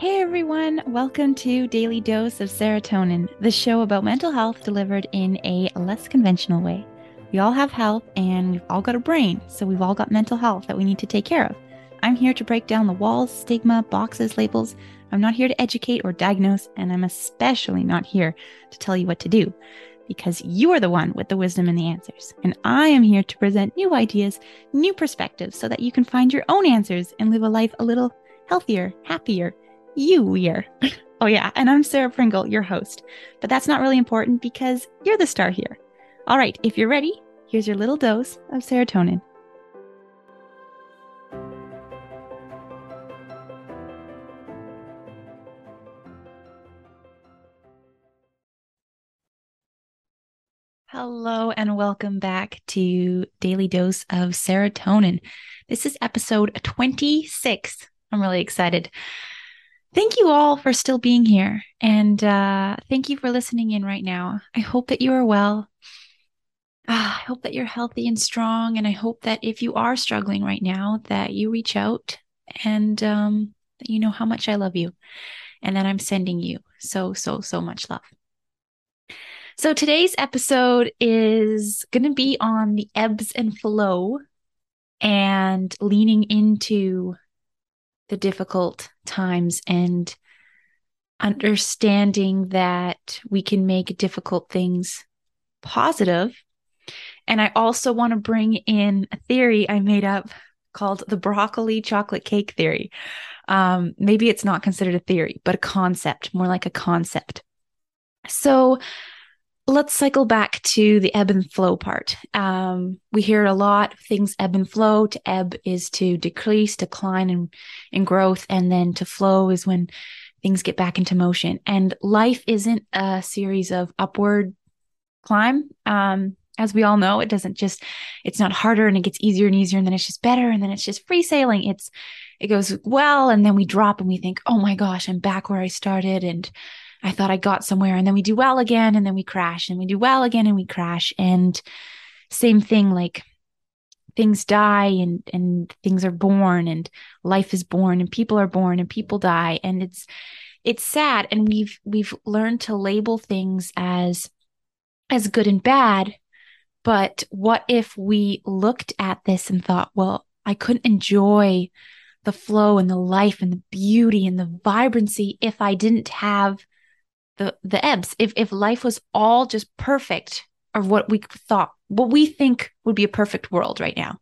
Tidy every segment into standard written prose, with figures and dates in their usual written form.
Hey everyone, welcome to Daily Dose of Sarahtonin, the show about mental health delivered in a less conventional way. We all have health and we've all got a brain, so we've all got mental health that we need to take care of. I'm here to break down the walls, stigma, boxes, labels. I'm not here to educate or diagnose, and I'm especially not here to tell you what to do, because you are the one with the wisdom and the answers. And I am here to present new ideas, new perspectives, so that you can find your own answers and live a life a little healthier, happier, you. Oh yeah, and I'm Sarah Pringle, your host. But that's not really important because you're the star here. All right, if you're ready, here's your little dose of Sarahtonin. Hello and welcome back to Daily Dose of Sarahtonin. This is episode 26. I'm really excited. Thank you all for still being here, and thank you for listening in right now. I hope that you are well. I hope that you're healthy and strong, and I hope that if you are struggling right now, that you reach out and that you know how much I love you, and that I'm sending you so much love. So today's episode is going to be on the ebbs and flow and leaning into the difficult times and understanding that we can make difficult things positive. And I also want to bring in a theory I made up called the broccoli chocolate cake theory. Maybe it's not considered a theory, but a concept, more like a concept. So let's cycle back to the ebb and flow part. We hear it a lot, things ebb and flow. To ebb is to decrease, decline in growth, and then to flow is when things get back into motion. And life isn't a series of upward climb. As we all know, it doesn't just, it's not harder and it gets easier and easier and then it's just better and then it's just free sailing. It goes well and then we drop and we think, oh my gosh, I'm back where I started and I thought I got somewhere, and then we do well again, and then we crash, and we do well again, and we crash. And same thing, like things die and things are born and life is born and people are born and people die. And it's sad. And we've learned to label things as good and bad. But what if we looked at this and thought, well, I couldn't enjoy the flow and the life and the beauty and the vibrancy if I didn't have the ebbs, if life was all just perfect, or what we think would be a perfect world right now,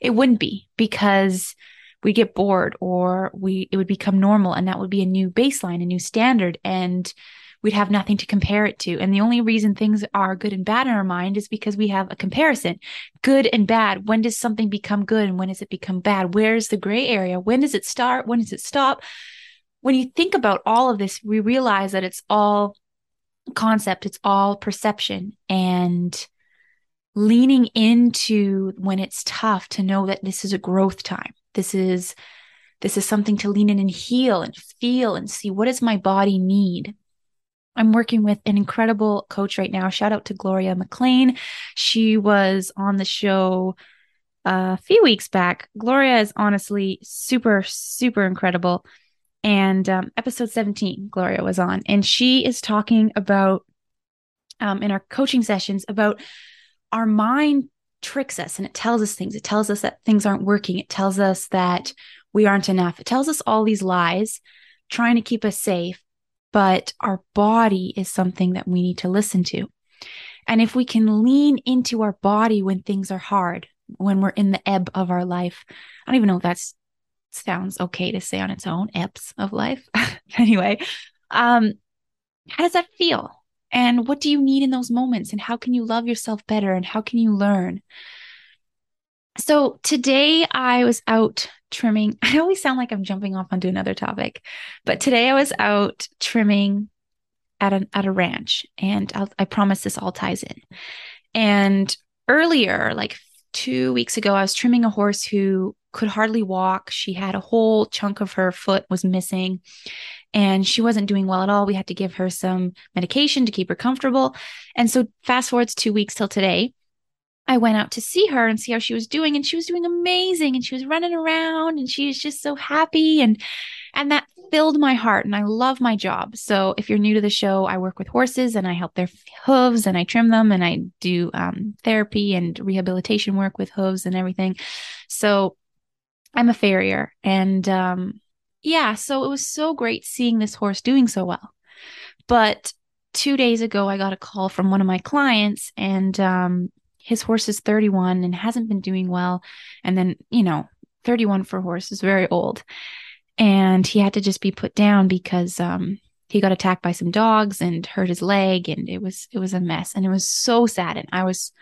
it wouldn't be, because we get bored or it would become normal. And that would be a new baseline, a new standard, and we'd have nothing to compare it to. And the only reason things are good and bad in our mind is because we have a comparison, good and bad. When does something become good? And when does it become bad? Where's the gray area? When does it start? When does it stop? When you think about all of this, we realize that it's all concept, it's all perception, and leaning into when it's tough to know that this is a growth time. This is something to lean in and heal and feel and see, what does my body need? I'm working with an incredible coach right now. Shout out to Gloria McLean. She was on the show a few weeks back. Gloria is honestly super, super incredible. And episode 17, Gloria was on, and she is talking about, in our coaching sessions, about our mind tricks us and it tells us things. It tells us that things aren't working. It tells us that we aren't enough. It tells us all these lies, trying to keep us safe, but our body is something that we need to listen to. And if we can lean into our body when things are hard, when we're in the ebb of our life, I don't even know if that's sounds okay to say on its own, ebbs of life. Anyway, how does that feel? And what do you need in those moments? And how can you love yourself better? And how can you learn? So today I was out trimming. I always sound like I'm jumping off onto another topic, but today I was out trimming at a ranch, and I promise this all ties in. And earlier, like 2 weeks ago, I was trimming a horse who could hardly walk. She had a whole chunk of her foot was missing and she wasn't doing well at all. We had to give her some medication to keep her comfortable. And so fast forwards 2 weeks till today, I went out to see her and see how she was doing. And she was doing amazing. And she was running around and she was just so happy. And that filled my heart and I love my job. So if you're new to the show, I work with horses and I help their hooves and I trim them and I do therapy and rehabilitation work with hooves and everything. So I'm a farrier and so it was so great seeing this horse doing so well. But 2 days ago, I got a call from one of my clients and his horse is 31 and hasn't been doing well. And then, 31 for a horse is very old. And he had to just be put down because he got attacked by some dogs and hurt his leg. And it was a mess. And it was so sad. And I was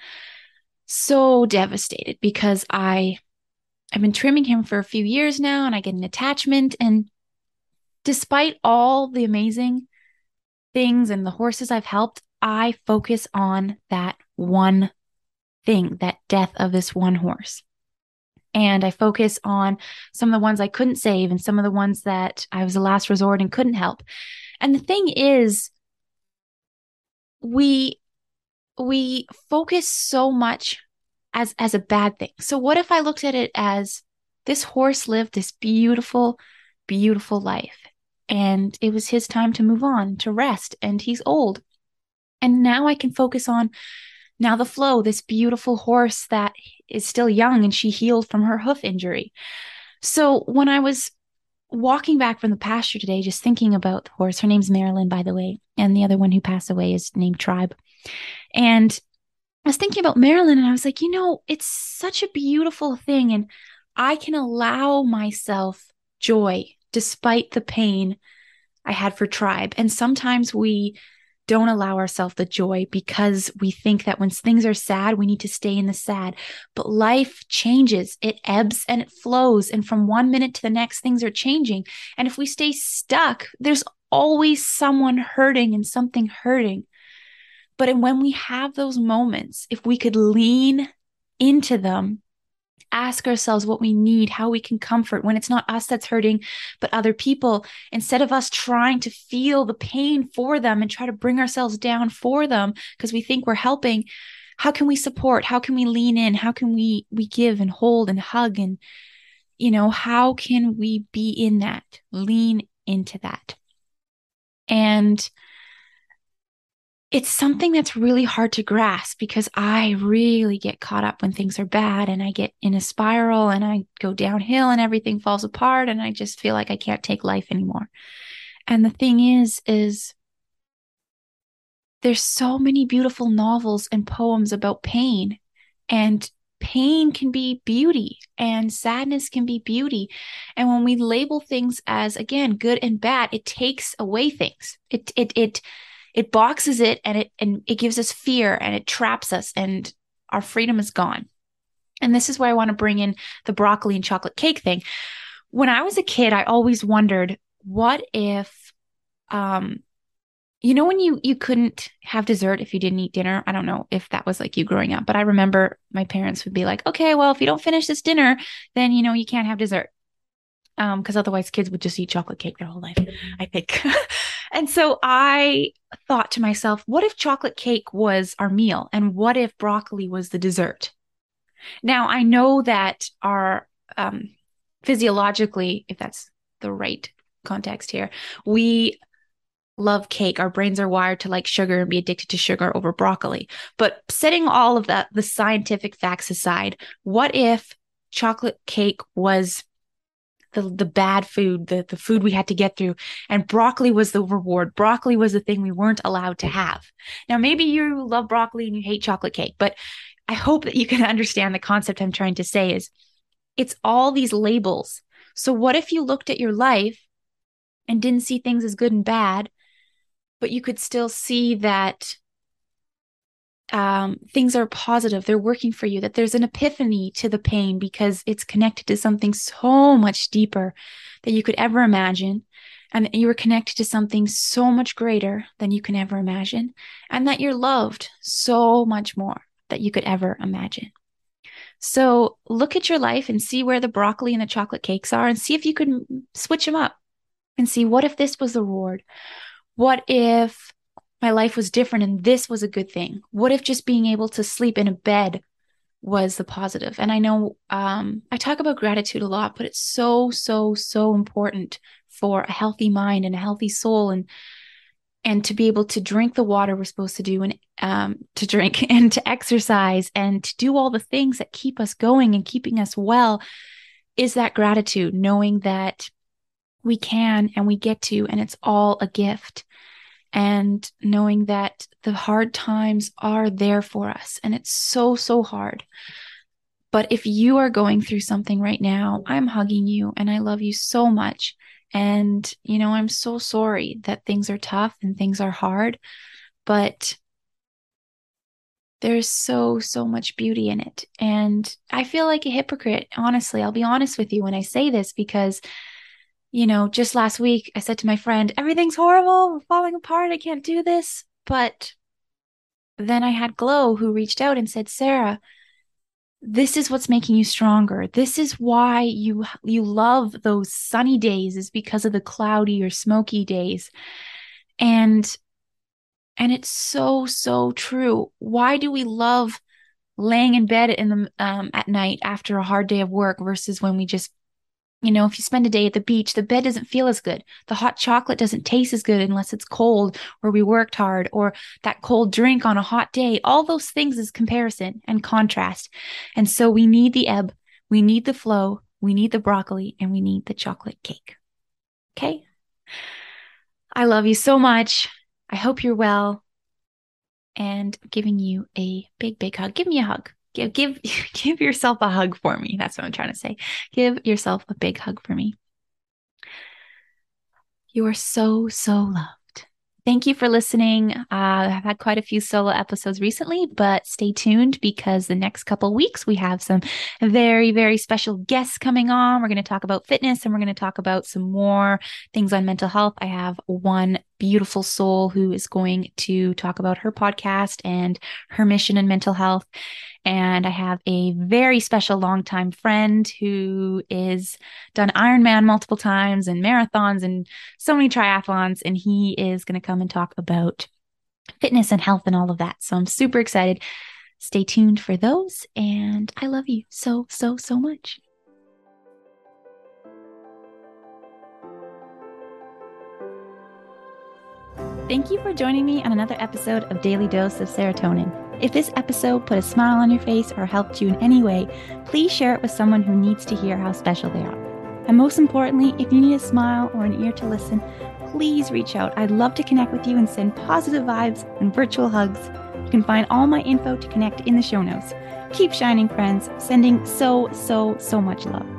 so devastated because I've been trimming him for a few years now and I get an attachment. And despite all the amazing things and the horses I've helped, I focus on that one thing, that death of this one horse. And I focus on some of the ones I couldn't save and some of the ones that I was a last resort and couldn't help. And the thing is, we focus so much as a bad thing. So what if I looked at it as this horse lived this beautiful, beautiful life. And it was his time to move on, to rest. And he's old. And now I can focus on now the flow, this beautiful horse that is still young and she healed from her hoof injury. So when I was walking back from the pasture today, just thinking about the horse, her name's Marilyn, by the way. And the other one who passed away is named Tribe. And I was thinking about Marilyn and I was like, it's such a beautiful thing. And I can allow myself joy despite the pain I had for Tribe. And sometimes we don't allow ourselves the joy because we think that when things are sad, we need to stay in the sad. But life changes. It ebbs and it flows. And from one minute to the next, things are changing. And if we stay stuck, there's always someone hurting and something hurting. But when we have those moments, if we could lean into them, ask ourselves what we need, how we can comfort when it's not us that's hurting, but other people, instead of us trying to feel the pain for them and try to bring ourselves down for them because we think we're helping, how can we support? How can we lean in? How can we give and hold and hug? And, how can we be in that, lean into that? And it's something that's really hard to grasp because I really get caught up when things are bad and I get in a spiral and I go downhill and everything falls apart and I just feel like I can't take life anymore. And the thing is there's so many beautiful novels and poems about pain, and pain can be beauty and sadness can be beauty. And when we label things as, again, good and bad, it takes away things. It boxes it and it gives us fear and it traps us and our freedom is gone. And this is where I want to bring in the broccoli and chocolate cake thing. When I was a kid, I always wondered, what if, when you couldn't have dessert if you didn't eat dinner? I don't know if that was like you growing up, but I remember my parents would be like, okay, well, if you don't finish this dinner, then, you can't have dessert. Because otherwise kids would just eat chocolate cake their whole life, I think. And so I thought to myself, what if chocolate cake was our meal? And what if broccoli was the dessert? Now, I know that our physiologically, if that's the right context here, we love cake. Our brains are wired to like sugar and be addicted to sugar over broccoli. But setting all of that, the scientific facts aside, what if chocolate cake was the bad food, the food we had to get through, and broccoli was the reward. Broccoli was the thing we weren't allowed to have. Now, maybe you love broccoli and you hate chocolate cake, but I hope that you can understand the concept I'm trying to say is it's all these labels. So what if you looked at your life and didn't see things as good and bad, but you could still see that things are positive, they're working for you, that there's an epiphany to the pain because it's connected to something so much deeper than you could ever imagine, and that you were connected to something so much greater than you can ever imagine, and that you're loved so much more than you could ever imagine. So look at your life and see where the broccoli and the chocolate cakes are and see if you could switch them up and see, what if this was the reward? What if my life was different and this was a good thing? What if just being able to sleep in a bed was the positive? And I know I talk about gratitude a lot, but it's so, so, so important for a healthy mind and a healthy soul, and to be able to drink the water we're supposed to do, and to drink and to exercise and to do all the things that keep us going and keeping us well, is that gratitude, knowing that we can and we get to, and it's all a gift. And knowing that the hard times are there for us, and it's so, so hard. But if you are going through something right now, I'm hugging you and I love you so much. And, you know, I'm so sorry that things are tough and things are hard, but there's so, so much beauty in it. And I feel like a hypocrite, honestly. I'll be honest with you when I say this, because, you know, just last week I said to my friend, everything's horrible, we're falling apart, I can't do this. But then I had Glow, who reached out and said, Sarah, this is what's making you stronger. This is why you love those sunny days, is because of the cloudy or smoky days. And it's so, so true. Why do we love laying in bed in the at night after a hard day of work, versus when we just, you know, if you spend a day at the beach, the bed doesn't feel as good. The hot chocolate doesn't taste as good unless it's cold, or we worked hard, or that cold drink on a hot day. All those things is comparison and contrast. And so we need the ebb, we need the flow, we need the broccoli, and we need the chocolate cake. Okay? I love you so much. I hope you're well. And I'm giving you a big, big hug. Give me a hug. Give yourself a hug for me. That's what I'm trying to say. Give yourself a big hug for me. You are so, so loved. Thank you for listening. I've had quite a few solo episodes recently, but stay tuned, because the next couple weeks we have some very, very special guests coming on. We're going to talk about fitness, and we're going to talk about some more things on mental health. I have one beautiful soul who is going to talk about her podcast and her mission in mental health. And I have a very special longtime friend who is done Ironman multiple times and marathons and so many triathlons. And he is going to come and talk about fitness and health and all of that. So I'm super excited. Stay tuned for those. And I love you so, so, so much. Thank you for joining me on another episode of Daily Dose of Sarahtonin. If this episode put a smile on your face or helped you in any way, please share it with someone who needs to hear how special they are. And most importantly, if you need a smile or an ear to listen, please reach out. I'd love to connect with you and send positive vibes and virtual hugs. You can find all my info to connect in the show notes. Keep shining, friends. Sending so, so, so much love.